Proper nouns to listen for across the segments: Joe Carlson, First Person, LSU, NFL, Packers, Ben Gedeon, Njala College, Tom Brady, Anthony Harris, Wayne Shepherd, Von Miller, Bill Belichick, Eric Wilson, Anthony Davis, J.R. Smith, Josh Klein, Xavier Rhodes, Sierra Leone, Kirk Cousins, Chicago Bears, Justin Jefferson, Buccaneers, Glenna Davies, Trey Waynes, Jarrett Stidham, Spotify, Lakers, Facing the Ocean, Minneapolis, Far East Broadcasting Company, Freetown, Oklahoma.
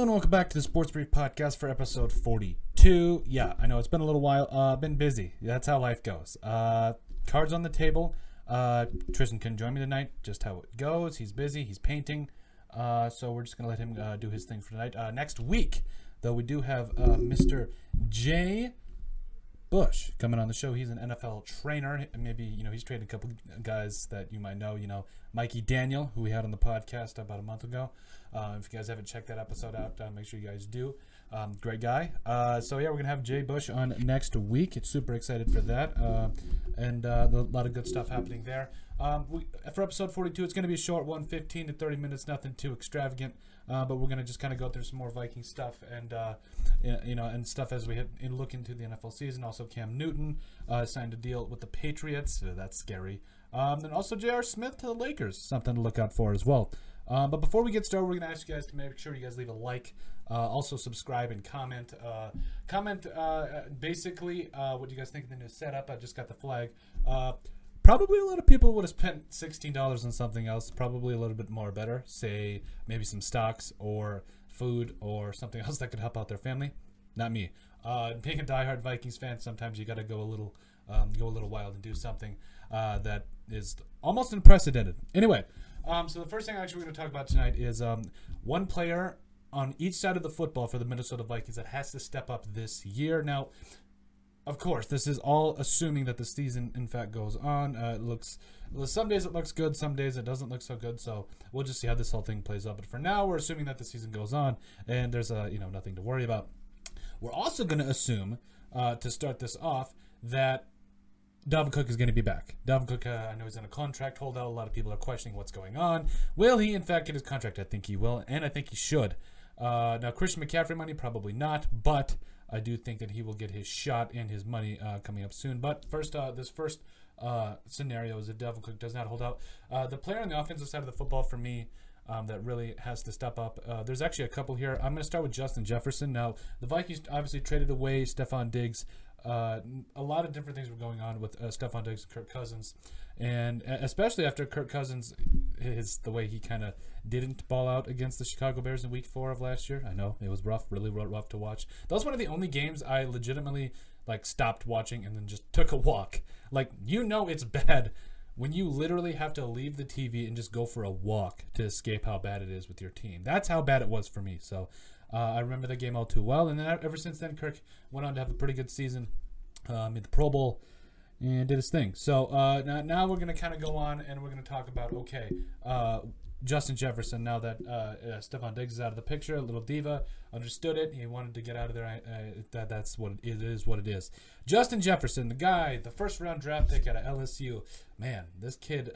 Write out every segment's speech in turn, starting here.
Hello and welcome back to the Sports Brief Podcast for episode 42. Yeah, I know it's been a little while. Been busy. That's how life goes. Cards on the table. Tristan couldn't join me tonight. Just how it goes. He's busy. He's painting. So we're just going to let him do his thing for tonight. Next week, though, we do have Mr. Jay Bush coming on the show. He's an NFL trainer. Maybe, you know, he's trained a couple guys that you might know. You know, Mikey Daniel, who we had on the podcast about a month ago. If you guys haven't checked that episode out, make sure you guys do. Great guy. So, yeah, we're going to have Jay Bush on next week. It's super excited for that. And a lot of good stuff happening there. For episode 42, it's going to be a short one, 15 to 30 minutes, nothing too extravagant. But we're going to just kind of go through some more Viking stuff and, you know, and stuff as we look into the NFL season. Also, Cam Newton signed a deal with the Patriots. That's scary. And also J.R. Smith to the Lakers, something to look out for as well. But before we get started, we're going to ask you guys to make sure you guys leave a like. Also, subscribe and comment. Basically, what do you guys think of the new setup? I just got the flag. Probably a lot of people would have spent $16 on something else. Probably a little bit more better. Say maybe some stocks or food or something else that could help out their family. Not me. Being a diehard Vikings fan, sometimes you got to go a little wild and do something that is almost unprecedented. Anyway. So the first thing actually we're going to talk about tonight is one player on each side of the football for the Minnesota Vikings that has to step up this year. Now, of course, this is all assuming that the season, in fact, goes on. Some days it looks good, some days it doesn't look so good. So we'll just see how this whole thing plays out. But for now, we're assuming that the season goes on and there's nothing to worry about. We're also going to assume to start this off that Dalvin Cook is going to be back. Dalvin Cook, I know he's on a contract holdout. A lot of people are questioning what's going on. Will he, in fact, get his contract? I think he will, and I think he should. Now, Christian McCaffrey money, probably not, but I do think that he will get his shot and his money coming up soon. But first, this first scenario is that Dalvin Cook does not hold out. The player on the offensive side of the football for me that really has to step up. There's actually a couple here. I'm going to start with Justin Jefferson. Now, the Vikings obviously traded away Stefon Diggs. A lot of different things were going on with Stefon Diggs and Kirk Cousins, and especially after Kirk Cousins, the way he kind of didn't ball out against the Chicago Bears in Week 4 of last year. I know it was rough, really rough to watch. That was one of the only games I legitimately stopped watching and then just took a walk. It's bad when you literally have to leave the TV and just go for a walk to escape how bad it is with your team. That's how bad it was for me. So. I remember the game all too well, and then ever since then, Kirk went on to have a pretty good season in the Pro Bowl and did his thing. So now we're going to kind of go on, and we're going to talk about, Justin Jefferson, now that Stefon Diggs is out of the picture, a little diva, understood it. He wanted to get out of there. That's what it is, Justin Jefferson, the guy, the first-round draft pick out of LSU. Man, this kid,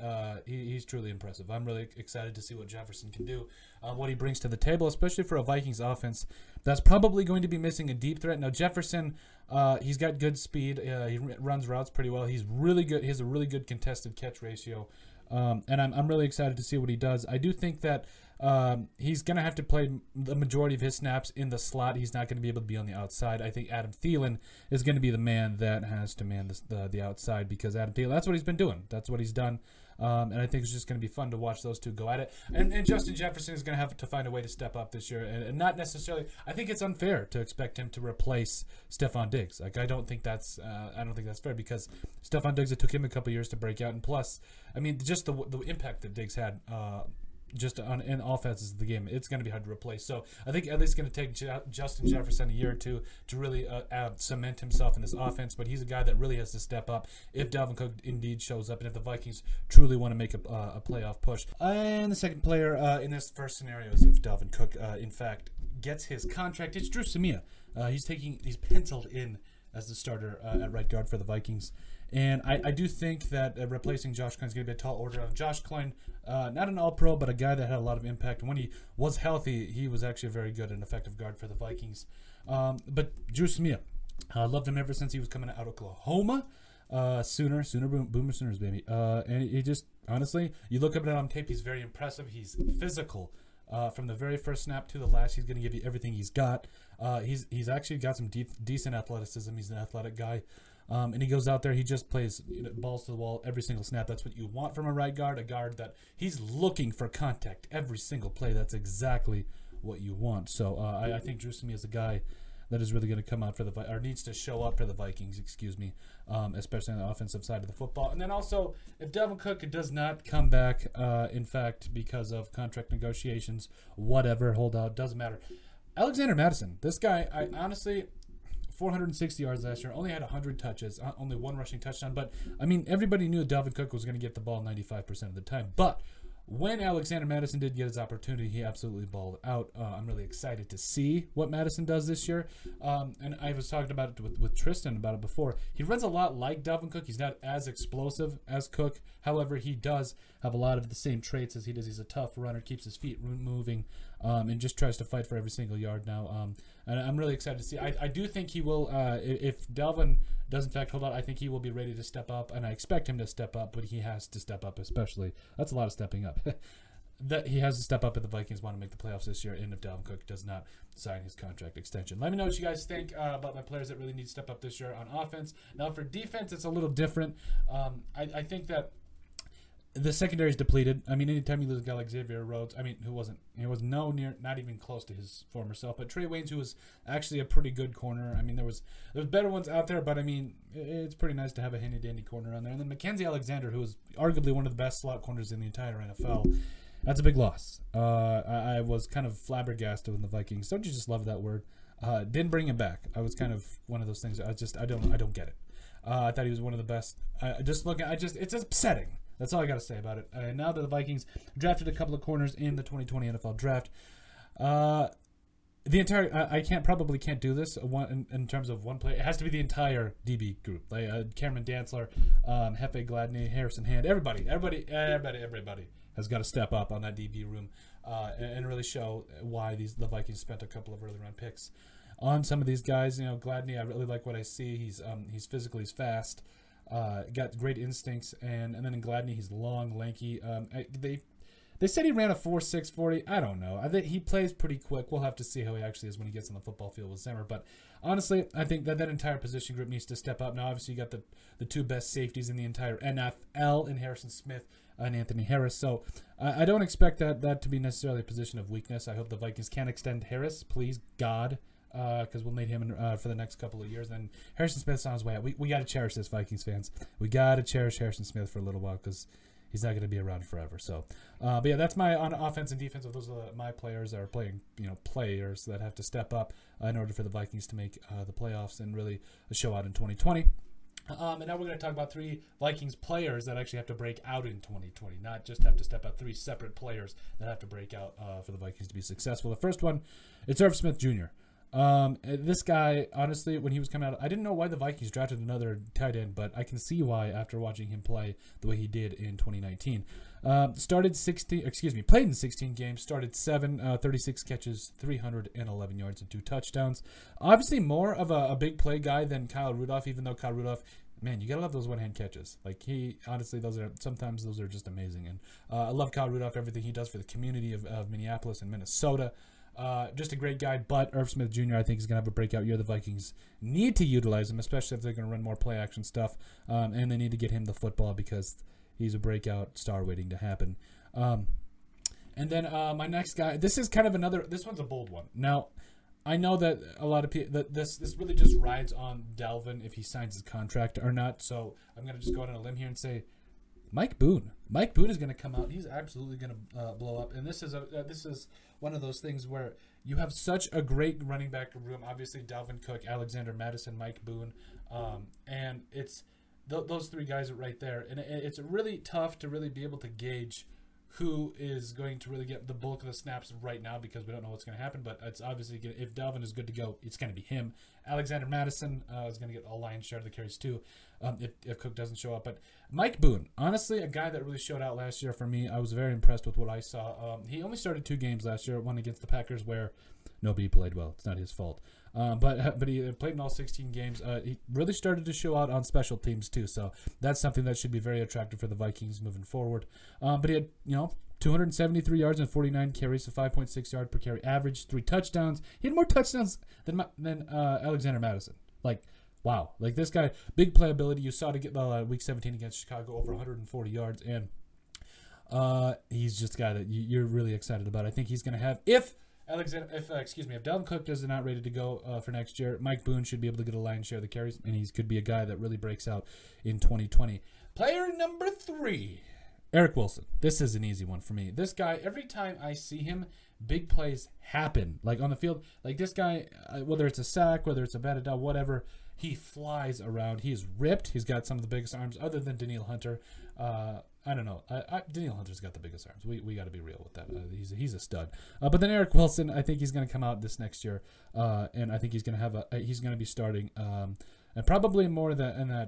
he's truly impressive. I'm really excited to see what Jefferson can do, what he brings to the table, especially for a Vikings offense that's probably going to be missing a deep threat. Now, Jefferson, he's got good speed. He runs routes pretty well. He's really good. He has a really good contested catch ratio. And I'm really excited to see what he does. I do think that he's going to have to play the majority of his snaps in the slot. He's not going to be able to be on the outside. I think Adam Thielen is going to be the man that has to man the outside, because Adam Thielen, that's what he's been doing. That's what he's done. And I think it's just going to be fun to watch those two go at it. And Justin Jefferson is going to have to find a way to step up this year. And not necessarily – I think it's unfair to expect him to replace Stefon Diggs. I don't think that's fair, because Stefon Diggs, it took him a couple years to break out. And plus, I mean, just the impact that Diggs had just in offenses of the game, it's going to be hard to replace. So I think at least going to take Justin Jefferson a year or two to really cement himself in this offense. But he's a guy that really has to step up if Dalvin Cook indeed shows up and if the Vikings truly want to make a playoff push. And the second player in this first scenario is if Dalvin Cook, in fact, gets his contract. It's Dru Samia. He's penciled in as the starter at right guard for the Vikings. And I do think that replacing Josh Klein is going to be a tall order. Josh Klein, not an all-pro, but a guy that had a lot of impact. When he was healthy, he was actually a very good and effective guard for the Vikings. But Dru Samia, loved him ever since he was coming out of Oklahoma. Boomer Sooners, baby. And he just, honestly, you look up at him on tape, he's very impressive. He's physical. From the very first snap to the last, he's going to give you everything he's got. He's actually got some decent athleticism. He's an athletic guy. And he goes out there. He just plays balls to the wall every single snap. That's what you want from a right guard, a guard that he's looking for contact every single play. That's exactly what you want. So I think Dru Samia is the guy that is really going to come out for the or needs to show up for the Vikings, especially on the offensive side of the football. And then also, if Dalvin Cook does not come back, in fact, because of contract negotiations, whatever, holdout, doesn't matter. Alexander Mattison, this guy, I honestly, 460 yards last year, only had 100 touches, only one rushing touchdown. But, I mean, everybody knew Dalvin Cook was going to get the ball 95% of the time. But when Alexander Mattison did get his opportunity, he absolutely balled out. I'm really excited to see what Madison does this year. And I was talking about it with Tristan about it before. He runs a lot like Dalvin Cook. He's not as explosive as Cook. However, he does have a lot of the same traits as he does. He's a tough runner, keeps his feet moving, and just tries to fight for every single yard now. And I'm really excited to see. I do think he will, if Dalvin does in fact hold out, I think he will be ready to step up, and I expect him to step up, but he has to step up especially. That's a lot of stepping up. That he has to step up if the Vikings want to make the playoffs this year, and if Dalvin Cook does not sign his contract extension. Let me know what you guys think about my players that really need to step up this year on offense. Now for defense, it's a little different. I think that the secondary is depleted. I mean, anytime you lose a guy like Xavier Rhodes, I mean, not even close to his former self. But Trey Waynes, who was actually a pretty good corner. I mean, there's better ones out there, but I mean, it's pretty nice to have a handy dandy corner on there. And then Mackenzie Alexander, who is arguably one of the best slot corners in the entire NFL. That's a big loss. I was kind of flabbergasted with the Vikings. Don't you just love that word? Didn't bring him back. I was kind of one of those things. I don't get it. I thought he was one of the best. It's upsetting. That's all I got to say about it. And now that the Vikings drafted a couple of corners in the 2020 NFL draft, the entire I can't do this in terms of one play. It has to be the entire DB group. Like Cameron Dantzler, Hefe Gladney, Harrison Hand, everybody has got to step up on that DB room and really show why the Vikings spent a couple of early round picks on some of these guys. You know, Gladney, I really like what I see. He's physical, he's fast. Got great instincts, and then in Gladney, he's long, lanky. They said he ran a 4.6 40. I don't know. I think he plays pretty quick. We'll have to see how he actually is when he gets on the football field with Zimmer. But honestly, I think that entire position group needs to step up. Now, obviously, you got the two best safeties in the entire NFL in Harrison Smith and Anthony Harris. So I don't expect that to be necessarily a position of weakness. I hope the Vikings can extend Harris, please God. Because we'll need him for the next couple of years. And Harrison Smith's on his way out. We got to cherish this, Vikings fans. We got to cherish Harrison Smith for a little while because he's not going to be around forever. So, but yeah, that's my on offense and defense. Those are my players that are players that have to step up in order for the Vikings to make the playoffs and really show out in 2020. And now we're going to talk about three Vikings players that actually have to break out in 2020, not just have to step out. Three separate players that have to break out for the Vikings to be successful. The first one, it's Irv Smith Jr. This guy, honestly, when he was coming out, I didn't know why the Vikings drafted another tight end, but I can see why after watching him play the way he did in 2019. Played in 16 games, started 7, 36 catches, 311 yards, and 2 touchdowns. Obviously more of a big play guy than Kyle Rudolph, even though Kyle Rudolph, man, you got to love those one-hand catches. Like, he, honestly, those are just amazing. And I love Kyle Rudolph, everything he does for the community of Minneapolis and Minnesota. Just a great guy, but Irv Smith Jr. I think is going to have a breakout year. The Vikings need to utilize him, especially if they're going to run more play-action stuff, and they need to get him the football because he's a breakout star waiting to happen. And then my next guy, this one's a bold one. Now, I know that a lot of people, that this really just rides on Dalvin if he signs his contract or not, so I'm going to just go out on a limb here and say Mike Boone. Mike Boone is going to come out. He's absolutely going to blow up. And this is one of those things where you have such a great running back room. Obviously, Dalvin Cook, Alexander Mattison, Mike Boone, and it's those three guys are right there. And it's really tough to really be able to gauge who is going to really get the bulk of the snaps right now because we don't know what's going to happen. But it's obviously if Dalvin is good to go, it's going to be him. Alexander Mattison is going to get a lion's share of the carries too if Cook doesn't show up. But Mike Boone, honestly, a guy that really showed out last year for me. I was very impressed with what I saw. He only started 2 games last year, one against the Packers where nobody played well. It's not his fault. But he played in all 16 games. He really started to show out on special teams too, so that's something that should be very attractive for the Vikings moving forward. But he had 273 yards and 49 carries, so 5.6 yard per carry average, 3 touchdowns. He had more touchdowns than Alexander Mattison. Like, wow, like this guy, big playability. You saw to get Week 17 against Chicago over 140 yards, and he's just a guy that you're really excited about. I think he's going to have if. If Dalvin Cook is not ready to go for next year, Mike Boone should be able to get a lion's share of the carries, and he could be a guy that really breaks out in 2020. Player number 3, Eric Wilson. This is an easy one for me. This guy, every time I see him, big plays happen. Like on the field, like this guy, whether it's a sack, whether it's a batted down, whatever, he flies around. He is ripped. He's got some of the biggest arms other than Daniil Hunter. I don't know. Daniil Hunter's got the biggest arms. We got to be real with that. He's a stud. But then Eric Wilson, I think he's going to come out this next year, and I think he's going to have he's going to be starting, and probably more at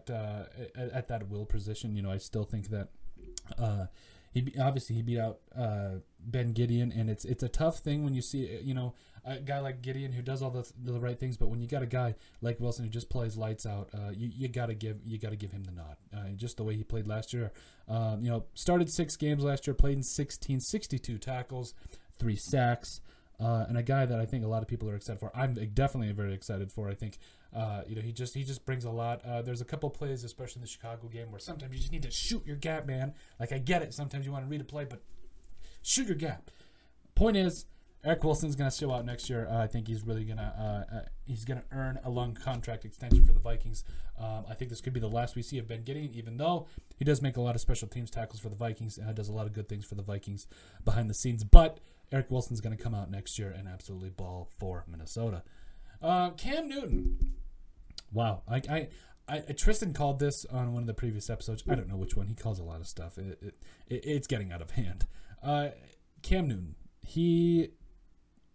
that will position. You know, I still think that he beat out Ben Gedeon, and it's a tough thing when you see a guy like Gedeon who does all the right things, but when you got a guy like Wilson who just plays lights out, you gotta give him the nod. Just the way he played last year, started 6 games last year, played in 16, 62 tackles, 3 sacks, and a guy that I think a lot of people are excited for. I'm definitely very excited for. I think he just brings a lot. There's a couple plays, especially in the Chicago game, where sometimes you just need to shoot your gap, man. Like I get it, sometimes you want to read a play, but shoot your gap. Point is, Eric Wilson's going to show out next year. I think he's really going to he's going to earn a long contract extension for the Vikings. I think this could be the last we see of Ben Gedeon, even though he does make a lot of special teams tackles for the Vikings and does a lot of good things for the Vikings behind the scenes. But Eric Wilson's going to come out next year and absolutely ball for Minnesota. Cam Newton. Wow. Tristan called this on one of the previous episodes. I don't know which one. He calls a lot of stuff. It's getting out of hand. Cam Newton. He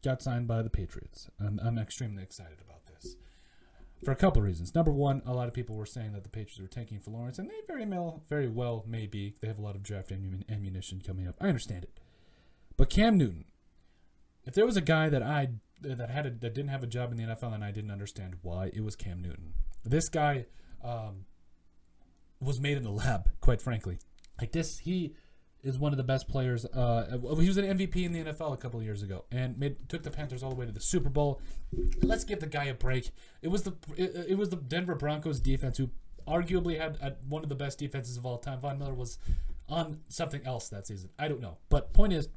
got signed by the Patriots. I'm extremely excited about this for a couple reasons. Number one, a lot of people were saying that the Patriots were tanking for Lawrence, and they very well may be. They have a lot of draft ammunition coming up. I understand it. But Cam Newton, if there was a guy that didn't have a job in the NFL and I didn't understand why, it was Cam Newton. This guy was made in the lab, quite frankly. Like this, he is one of the best players. He was an MVP in the NFL a couple of years ago and took the Panthers all the way to the Super Bowl. Let's give the guy a break. It was the Denver Broncos defense who arguably had one of the best defenses of all time. Von Miller was on something else that season. I don't know. But point is,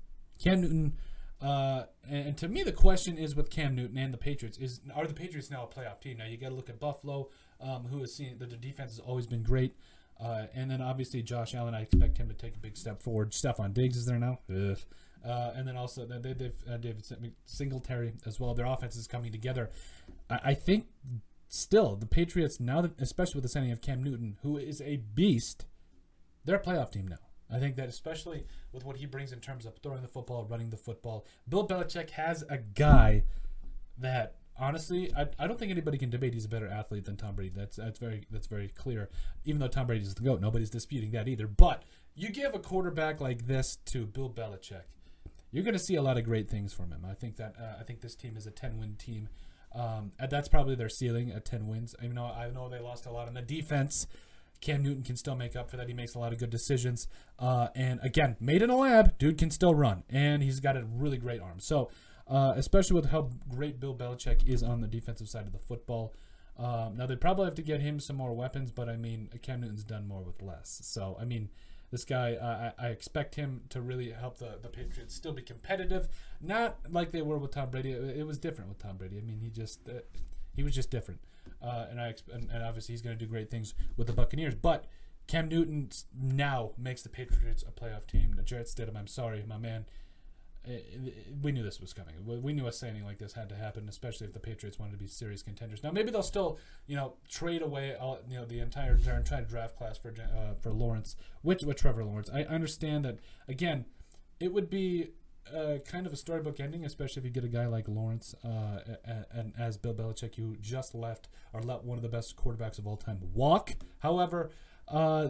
Cam Newton, and to me the question is with Cam Newton and the Patriots are the Patriots now a playoff team? Now you got to look at Buffalo, who has seen that the defense has always been great. And then obviously Josh Allen, I expect him to take a big step forward. Stefon Diggs is there now. And then also they've David Singletary as well. Their offense is coming together. I think still the Patriots now, especially with the signing of Cam Newton, who is a beast, they're a playoff team now. I think that especially with what he brings in terms of throwing the football, running the football, Bill Belichick has a guy that honestly I don't think anybody can debate he's a better athlete than Tom Brady. That's very clear. Even though Tom Brady's the GOAT, nobody's disputing that either. But you give a quarterback like this to Bill Belichick, you're going to see a lot of great things from him. I think that this team is a 10-win team. That's probably their ceiling at 10 wins. I know they lost a lot on the defense. Cam Newton can still make up for that. He makes a lot of good decisions. And again, made in a lab, dude can still run. And he's got a really great arm. So, especially with how great Bill Belichick is on the defensive side of the football. Now, they probably have to get him some more weapons, but, Cam Newton's done more with less. So, this guy, I expect him to really help the Patriots still be competitive. Not like they were with Tom Brady. It was different with Tom Brady. He was just different. And obviously he's going to do great things with the Buccaneers. But Cam Newton now makes the Patriots a playoff team. Jarrett Stidham, I'm sorry, my man. We knew this was coming. We knew a signing like this had to happen, especially if the Patriots wanted to be serious contenders. Now maybe they'll still, trade away all, the entire draft class for Lawrence, with Trevor Lawrence. I understand that. Again, it would be kind of a storybook ending, especially if you get a guy like Lawrence and as Bill Belichick, who just let one of the best quarterbacks of all time walk. However,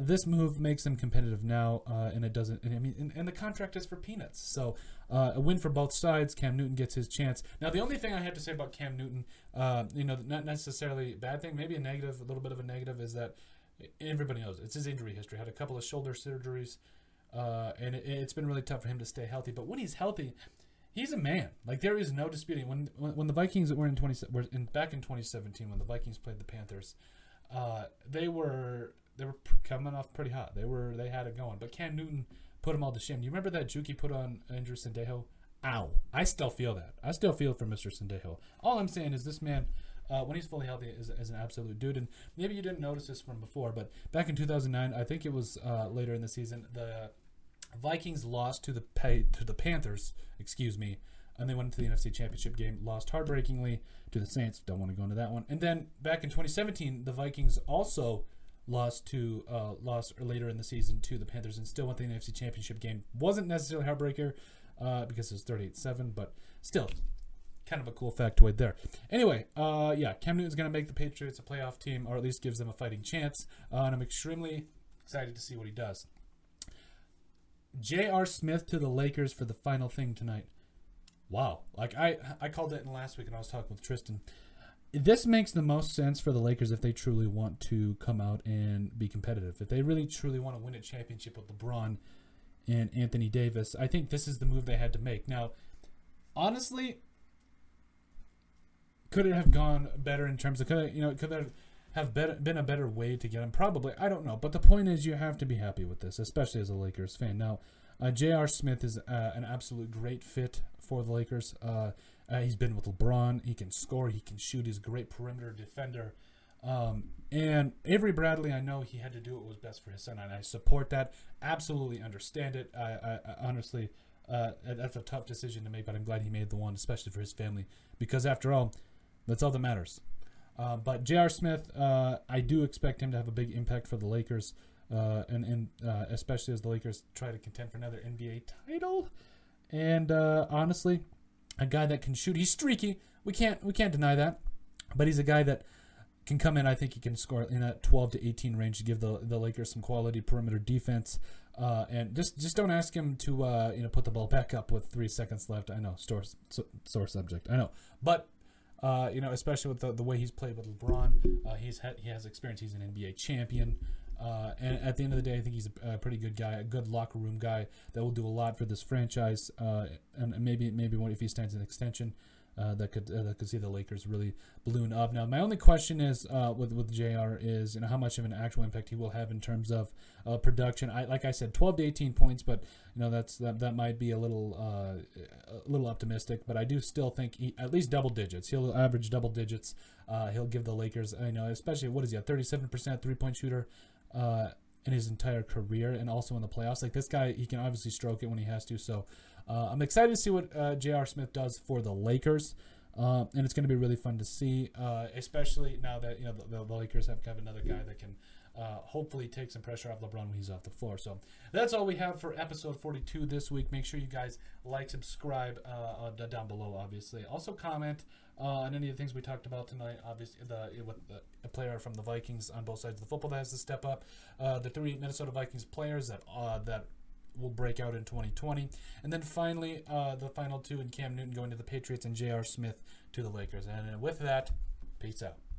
this move makes them competitive now, and it doesn't. And the contract is for peanuts, so a win for both sides. Cam Newton gets his chance. Now, the only thing I have to say about Cam Newton, not necessarily a bad thing, maybe a little bit of a negative, is that everybody knows it's his injury history. Had a couple of shoulder surgeries. And it's been really tough for him to stay healthy. But when he's healthy, he's a man. Like there is no disputing. When the Vikings were back in 2017, when the Vikings played the Panthers, they were coming off pretty hot. They had it going. But Cam Newton put them all to shame. You remember that juke he put on Andrew Sandejo? Ow. I still feel that. I still feel for Mr. Sendejo. All I'm saying is this man, when he's fully healthy, is an absolute dude. And maybe you didn't notice this from before, but back in 2009, I think it was later in the season, the Vikings lost to the Panthers, and they went into the NFC Championship game, lost heartbreakingly to the Saints. Don't want to go into that one. And then back in 2017, the Vikings also lost later in the season to the Panthers and still went to the NFC Championship game. Wasn't necessarily a heartbreaker because it was 38-7, but still kind of a cool factoid there. Anyway, Cam Newton's going to make the Patriots a playoff team, or at least gives them a fighting chance, and I'm extremely excited to see what he does. J.R. Smith to the Lakers for the final thing tonight. Wow. Like, I called it in last week, and I was talking with Tristan. This makes the most sense for the Lakers if they truly want to come out and be competitive. If they really truly want to win a championship with LeBron and Anthony Davis, I think this is the move they had to make. Now, honestly, could it have gone better in terms of, could there have been a better way to get him? Probably. I don't know. But the point is you have to be happy with this, especially as a Lakers fan. Now, J.R. Smith is an absolute great fit for the Lakers. He's been with LeBron. He can score. He can shoot. He's a great perimeter defender. And Avery Bradley, I know he had to do what was best for his son, and I support that. Absolutely understand it. I honestly, that's a tough decision to make, but I'm glad he made the one, especially for his family, because after all, that's all that matters. But J.R. Smith, I do expect him to have a big impact for the Lakers, and especially as the Lakers try to contend for another NBA title. And honestly, a guy that can shoot. He's streaky. We can't deny that. But he's a guy that can come in. I think he can score in that 12 to 18 range to give the Lakers some quality perimeter defense. And just don't ask him to put the ball back up with 3 seconds left. I know, sore subject. I know, but especially with the way he's played with LeBron, he has experience. He's an NBA champion. And at the end of the day, I think he's a pretty good guy, a good locker room guy that will do a lot for this franchise. And maybe if he signs an extension, that could see the Lakers really balloon up. Now, my only question is with JR is how much of an actual impact he will have in terms of production. Like I said, 12 to 18 points, but that might be a little optimistic. But I do still think at least double digits. He'll average double digits. He'll give the Lakers, especially what is he, a 37% 3-point shooter in his entire career, and also in the playoffs. Like, this guy, he can obviously stroke it when he has to. So I'm excited to see what J.R. Smith does for the Lakers, and it's going to be really fun to see, especially now that the Lakers have another guy that can hopefully take some pressure off LeBron when he's off the floor. So that's all we have for episode 42 this week. Make sure you guys like, subscribe down below, obviously. Also comment on any of the things we talked about tonight. Obviously, the player from the Vikings on both sides of the football that has to step up. The three Minnesota Vikings players that will break out in 2020. And then finally, the final two in Cam Newton going to the Patriots and J.R. Smith to the Lakers. And with that, peace out.